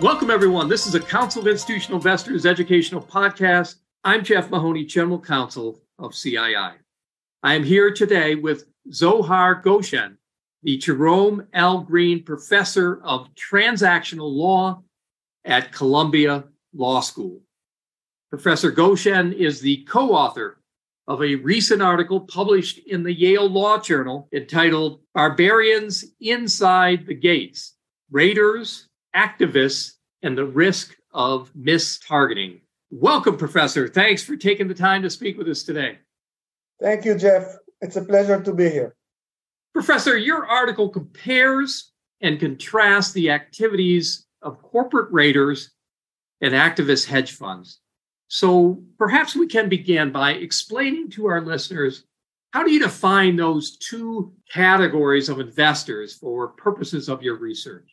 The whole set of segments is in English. Welcome, everyone. This is a Council of Institutional Investors educational podcast. I'm Jeff Mahoney, General Counsel of CII. I am here today with Zohar Goshen, the Jerome L. Greene Professor of Transactional Law at Columbia Law School. Professor Goshen is the co-author of a recent article published in the Yale Law Journal entitled "Barbarians Inside the Gates: Raiders, Activists, and the Risk of Mistargeting." Welcome, Professor. Thanks for taking the time to speak with us today. Thank you, Jeff. It's a pleasure to be here. Professor, your article compares and contrasts the activities of corporate raiders and activist hedge funds. So perhaps we can begin by explaining to our listeners, how do you define those two categories of investors for purposes of your research?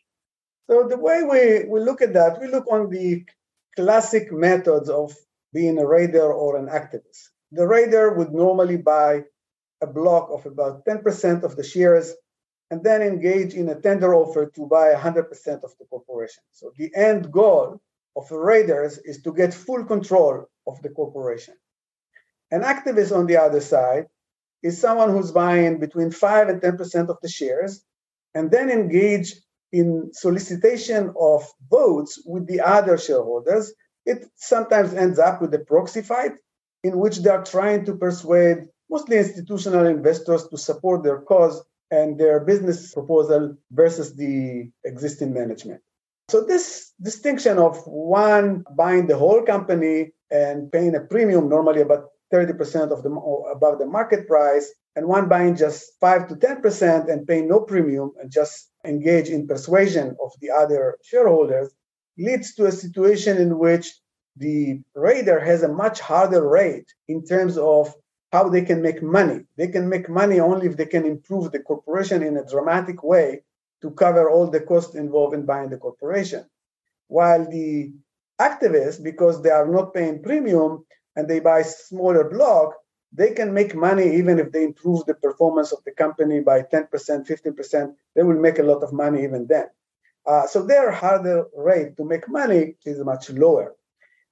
So the way we look at that, we look on the classic methods of being a raider or an activist. The raider would normally buy a block of about 10% of the shares and then engage in a tender offer to buy 100% of the corporation. So the end goal of raiders is to get full control of the corporation. An activist on the other side is someone who's buying between 5 and 10% of the shares and then engage in solicitation of votes with the other shareholders. It sometimes ends up with a proxy fight in which they are trying to persuade mostly institutional investors to support their cause and their business proposal versus the existing management. So this distinction of one buying the whole company and paying a premium, normally about 30% above the market price, and one buying just 5 to 10% and paying no premium and just engage in persuasion of the other shareholders, leads to a situation in which the raider has a much harder rate in terms of how they can make money. They can make money only if they can improve the corporation in a dramatic way to cover all the costs involved in buying the corporation. While the activists, because they are not paying premium and they buy smaller block, they can make money even if they improve the performance of the company by 10%, 15%, they will make a lot of money even then. So their harder rate to make money is much lower.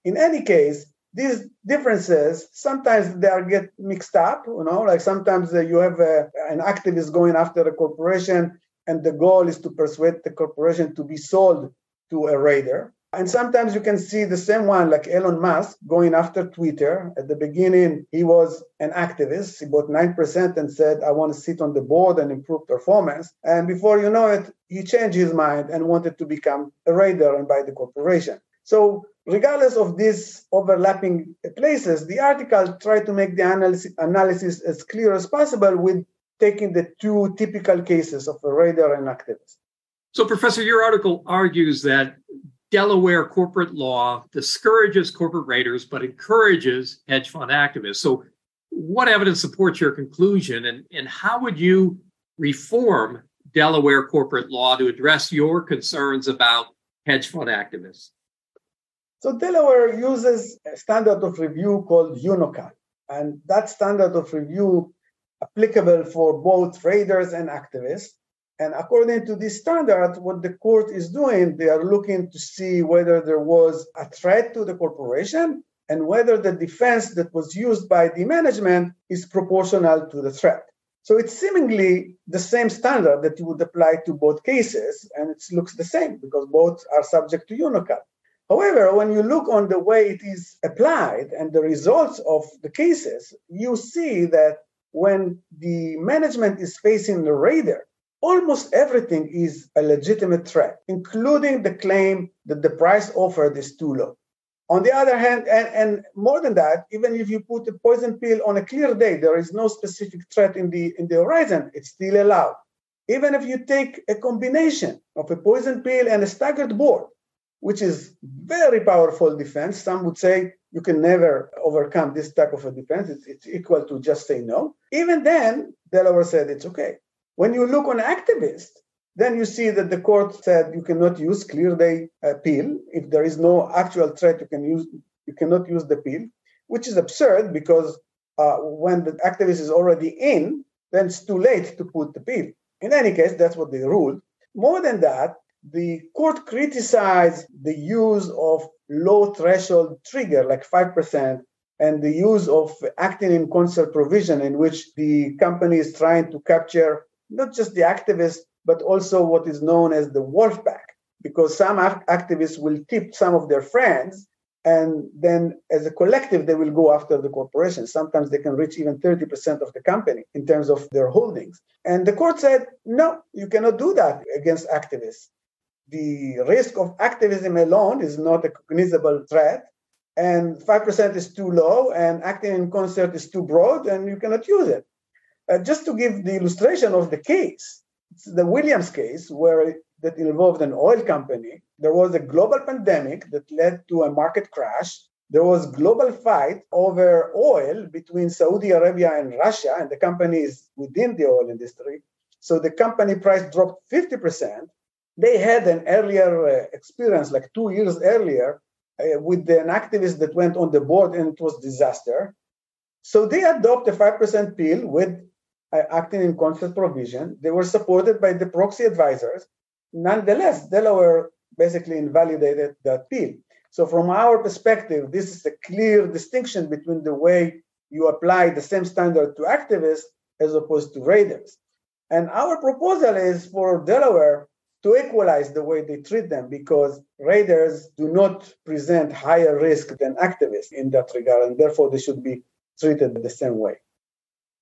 In any case, these differences, sometimes they get mixed up, like sometimes you have an activist going after a corporation and the goal is to persuade the corporation to be sold to a raider. And sometimes you can see the same one, like Elon Musk going after Twitter. At the beginning, he was an activist. He bought 9% and said, I want to sit on the board and improve performance. And before you know it, he changed his mind and wanted to become a raider and buy the corporation. So regardless of these overlapping places, the article tried to make the analysis as clear as possible with taking the two typical cases of a raider and activist. So, Professor, your article argues that Delaware corporate law discourages corporate raiders but encourages hedge fund activists. So what evidence supports your conclusion, and how would you reform Delaware corporate law to address your concerns about hedge fund activists? So Delaware uses a standard of review called UNOCAL, and that standard of review applicable for both raiders and activists. And according to this standard, what the court is doing, they are looking to see whether there was a threat to the corporation and whether the defense that was used by the management is proportional to the threat. So it's seemingly the same standard that you would apply to both cases, and it looks the same because both are subject to UNOCAL. However, when you look on the way it is applied and the results of the cases, you see that when the management is facing the raider, almost everything is a legitimate threat, including the claim that the price offered is too low. On the other hand, and more than that, even if you put a poison pill on a clear day, there is no specific threat in the horizon, it's still allowed. Even if you take a combination of a poison pill and a staggered board, which is very powerful defense, some would say you can never overcome this type of a defense, it's equal to just say no. Even then, Delaware said it's okay. When you look on activists, then you see that the court said you cannot use clear day appeal. If there is no actual threat, you cannot use the appeal, which is absurd because when the activist is already in, then it's too late to put the appeal. In any case, that's what they ruled. More than that, the court criticized the use of low threshold trigger, like 5%, and the use of acting in concert provision, in which the company is trying to capture not just the activists, but also what is known as the Wolfpack, because some activists will tip some of their friends, and then as a collective, they will go after the corporation. Sometimes they can reach even 30% of the company in terms of their holdings. And the court said, no, you cannot do that against activists. The risk of activism alone is not a cognizable threat, and 5% is too low, and acting in concert is too broad, and you cannot use it. Just to give the illustration of the case, it's the Williams case, where that involved an oil company. There was a global pandemic that led to a market crash. There was global fight over oil between Saudi Arabia and Russia, and the company is within the oil industry. So the company price dropped 50%. They had an earlier experience, like 2 years earlier, with an activist that went on the board, and it was disaster. So they adopt a 5% pill with acting in concert provision. They were supported by the proxy advisors. Nonetheless, Delaware basically invalidated that pill. So from our perspective, this is a clear distinction between the way you apply the same standard to activists as opposed to raiders. And our proposal is for Delaware to equalize the way they treat them, because raiders do not present higher risk than activists in that regard, and therefore they should be treated the same way.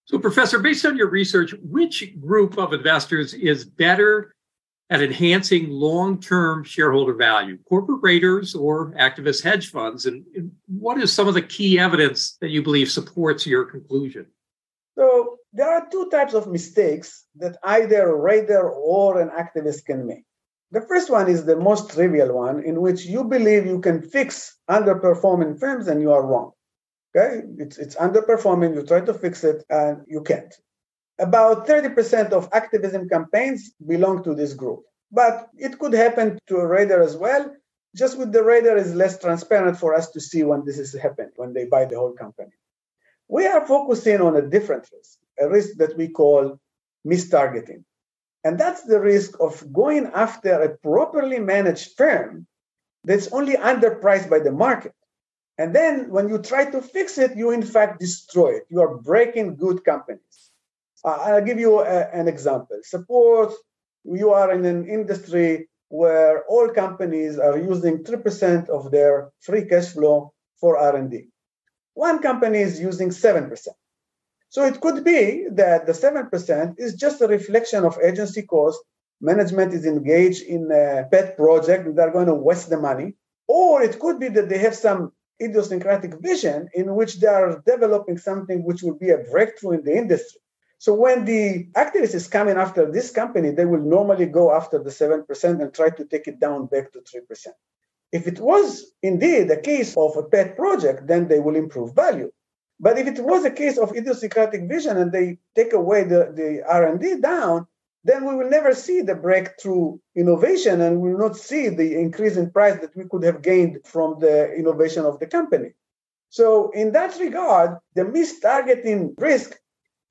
So, Professor, based on your research, which group of investors is better at enhancing long-term shareholder value, corporate raiders or activist hedge funds? And what is some of the key evidence that you believe supports your conclusion? So there are two types of mistakes that either a raider or an activist can make. The first one is the most trivial one, in which you believe you can fix underperforming firms, and you are wrong. Okay, it's underperforming, you try to fix it, and you can't. About 30% of activism campaigns belong to this group. But it could happen to a raider as well, just with the raider is less transparent for us to see when this has happened, when they buy the whole company. We are focusing on a different risk, a risk that we call mistargeting. And that's the risk of going after a properly managed firm that's only underpriced by the market. And then when you try to fix it, you in fact destroy it. You are breaking good companies. I'll give you an example. Suppose you are in an industry where all companies are using 3% of their free cash flow for R&D. One company is using 7%. So it could be that the 7% is just a reflection of agency cost. Management is engaged in a pet project, and they're going to waste the money. Or it could be that they have some idiosyncratic vision in which they are developing something which will be a breakthrough in the industry. So when the activist is coming after this company, they will normally go after the 7% and try to take it down back to 3%. If it was indeed a case of a pet project, then they will improve value. But if it was a case of idiosyncratic vision and they take away the R&D down, then we will never see the breakthrough innovation, and we will not see the increase in price that we could have gained from the innovation of the company. So in that regard, the mistargeting risk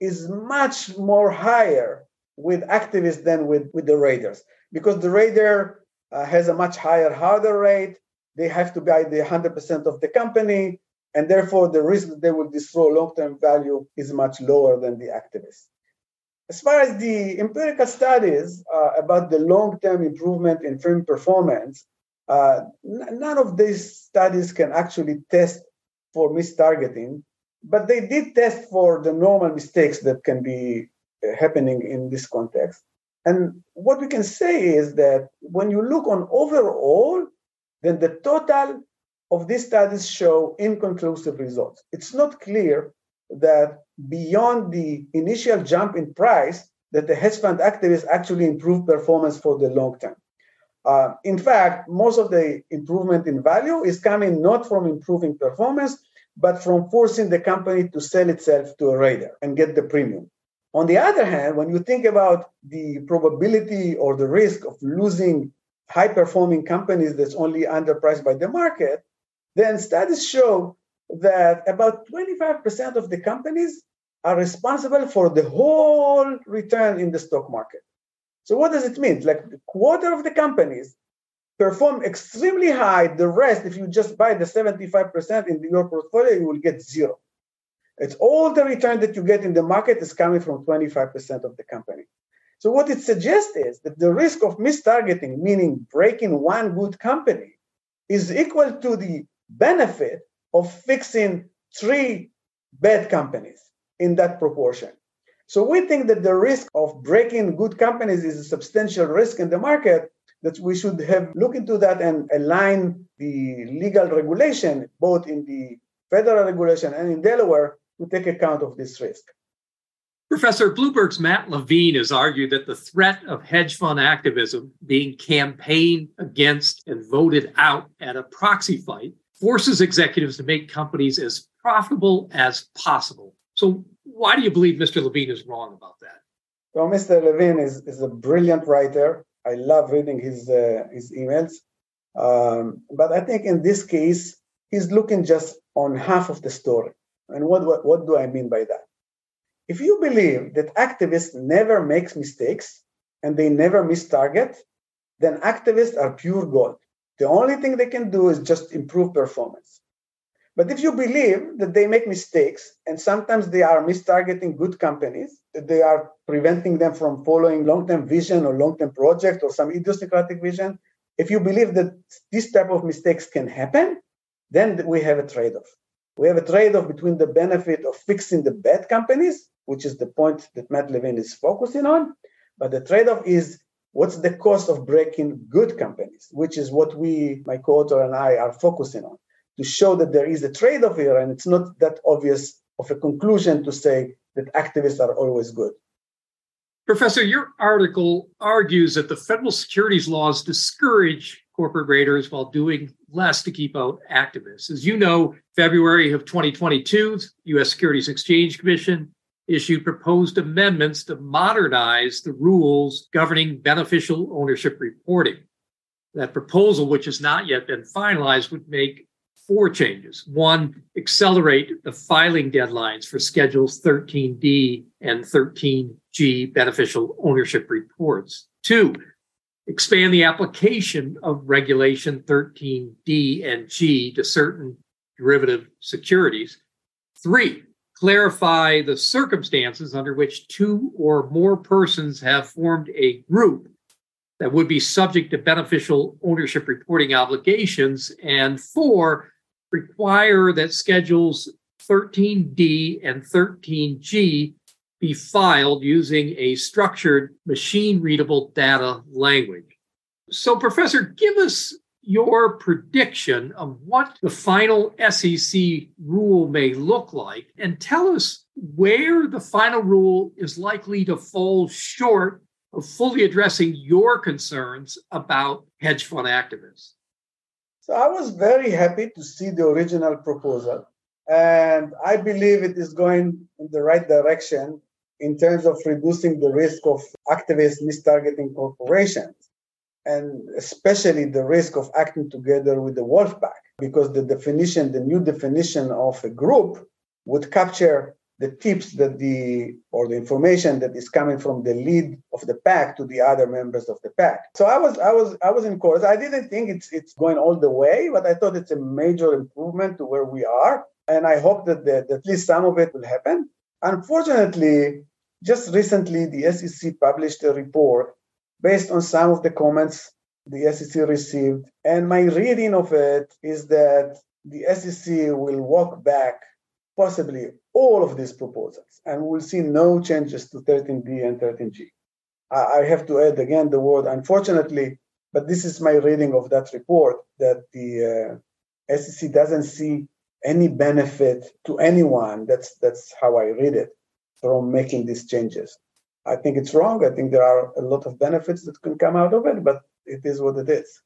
is much more higher with activists than with the raiders, because the raider has a much higher hurdle rate. They have to buy the 100% of the company, and therefore the risk that they will destroy long-term value is much lower than the activists. As far as the empirical studies about the long-term improvement in firm performance, none of these studies can actually test for mistargeting, but they did test for the normal mistakes that can be happening in this context. And what we can say is that when you look on overall, then the total of these studies show inconclusive results. It's not clear that beyond the initial jump in price, that the hedge fund activists actually improve performance for the long term. In fact, most of the improvement in value is coming not from improving performance, but from forcing the company to sell itself to a raider and get the premium. On the other hand, when you think about the probability or the risk of losing high-performing companies that's only underpriced by the market, then studies show that about 25% of the companies are responsible for the whole return in the stock market. So what does it mean? Like a quarter of the companies perform extremely high. The rest, if you just buy the 75% in your portfolio, you will get zero. It's all the return that you get in the market is coming from 25% of the company. So what it suggests is that the risk of mistargeting, meaning breaking one good company, is equal to the benefit of fixing three bad companies in that proportion. So we think that the risk of breaking good companies is a substantial risk in the market, that we should have looked into that and align the legal regulation, both in the federal regulation and in Delaware, to take account of this risk. Professor Bloomberg's Matt Levine has argued that the threat of hedge fund activism being campaigned against and voted out at a proxy fight forces executives to make companies as profitable as possible. So why do you believe Mr. Levine is wrong about that? Well, Mr. Levine is a brilliant writer. I love reading his emails. But I think in this case, he's looking just on half of the story. And what do I mean by that? If you believe that activists never make mistakes and they never miss target, then activists are pure gold. The only thing they can do is just improve performance. But if you believe that they make mistakes and sometimes they are mistargeting good companies, that they are preventing them from following long-term vision or long-term project or some idiosyncratic vision, if you believe that this type of mistakes can happen, then we have a trade-off. We have a trade-off between the benefit of fixing the bad companies, which is the point that Matt Levine is focusing on, but the trade-off is what's the cost of breaking good companies, which is what we, my co-author and I, are focusing on, to show that there is a trade-off here, and it's not that obvious of a conclusion to say that activists are always good. Professor, your article argues that the federal securities laws discourage corporate raiders while doing less to keep out activists. As you know, February of 2022, U.S. Securities Exchange Commission issued proposed amendments to modernize the rules governing beneficial ownership reporting. That proposal, which has not yet been finalized, would make 4 changes. 1, accelerate the filing deadlines for Schedules 13D and 13G beneficial ownership reports. 2, expand the application of Regulation 13D and G to certain derivative securities. 3, clarify the circumstances under which 2 or more persons have formed a group that would be subject to beneficial ownership reporting obligations. And 4, require that Schedules 13D and 13G be filed using a structured machine-readable data language. So, Professor, give us your prediction of what the final SEC rule may look like, and tell us where the final rule is likely to fall short of fully addressing your concerns about hedge fund activists. So I was very happy to see the original proposal, and I believe it is going in the right direction in terms of reducing the risk of activists mistargeting corporations, and especially the risk of acting together with the Wolfpack, because the new definition of a group would capture the tips or the information that is coming from the lead of the pack to the other members of the pack. So I was in court. I didn't think it's going all the way, but I thought it's a major improvement to where we are. And I hope that at least some of it will happen. Unfortunately, just recently, the SEC published a report based on some of the comments the SEC received. And my reading of it is that the SEC will walk back possibly all of these proposals, and we'll see no changes to 13D and 13G. I have to add again the word unfortunately, but this is my reading of that report, that the SEC doesn't see any benefit to anyone. That's how I read it, from making these changes. I think it's wrong. I think there are a lot of benefits that can come out of it, but it is what it is.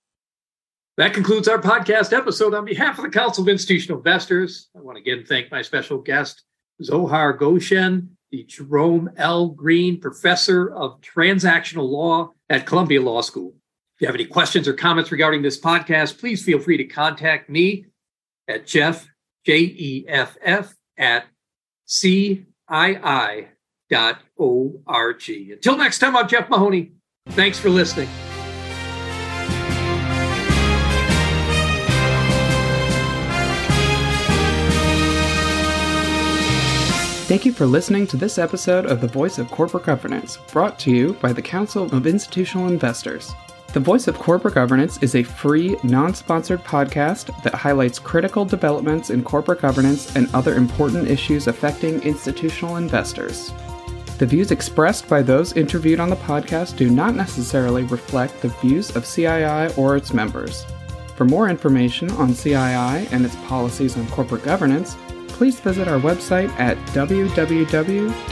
That concludes our podcast episode. On behalf of the Council of Institutional Investors, I want to again thank my special guest, Zohar Goshen, the Jerome L. Greene Professor of Transactional Law at Columbia Law School. If you have any questions or comments regarding this podcast, please feel free to contact me at Jeff, Jeff, at CII.org. Until next time, I'm Jeff Mahoney. Thanks for listening. Thank you for listening to this episode of The Voice of Corporate Governance, brought to you by the Council of Institutional Investors. The Voice of Corporate Governance is a free, non-sponsored podcast that highlights critical developments in corporate governance and other important issues affecting institutional investors. The views expressed by those interviewed on the podcast do not necessarily reflect the views of CII or its members. For more information on CII and its policies on corporate governance, please visit our website at www.cii.org.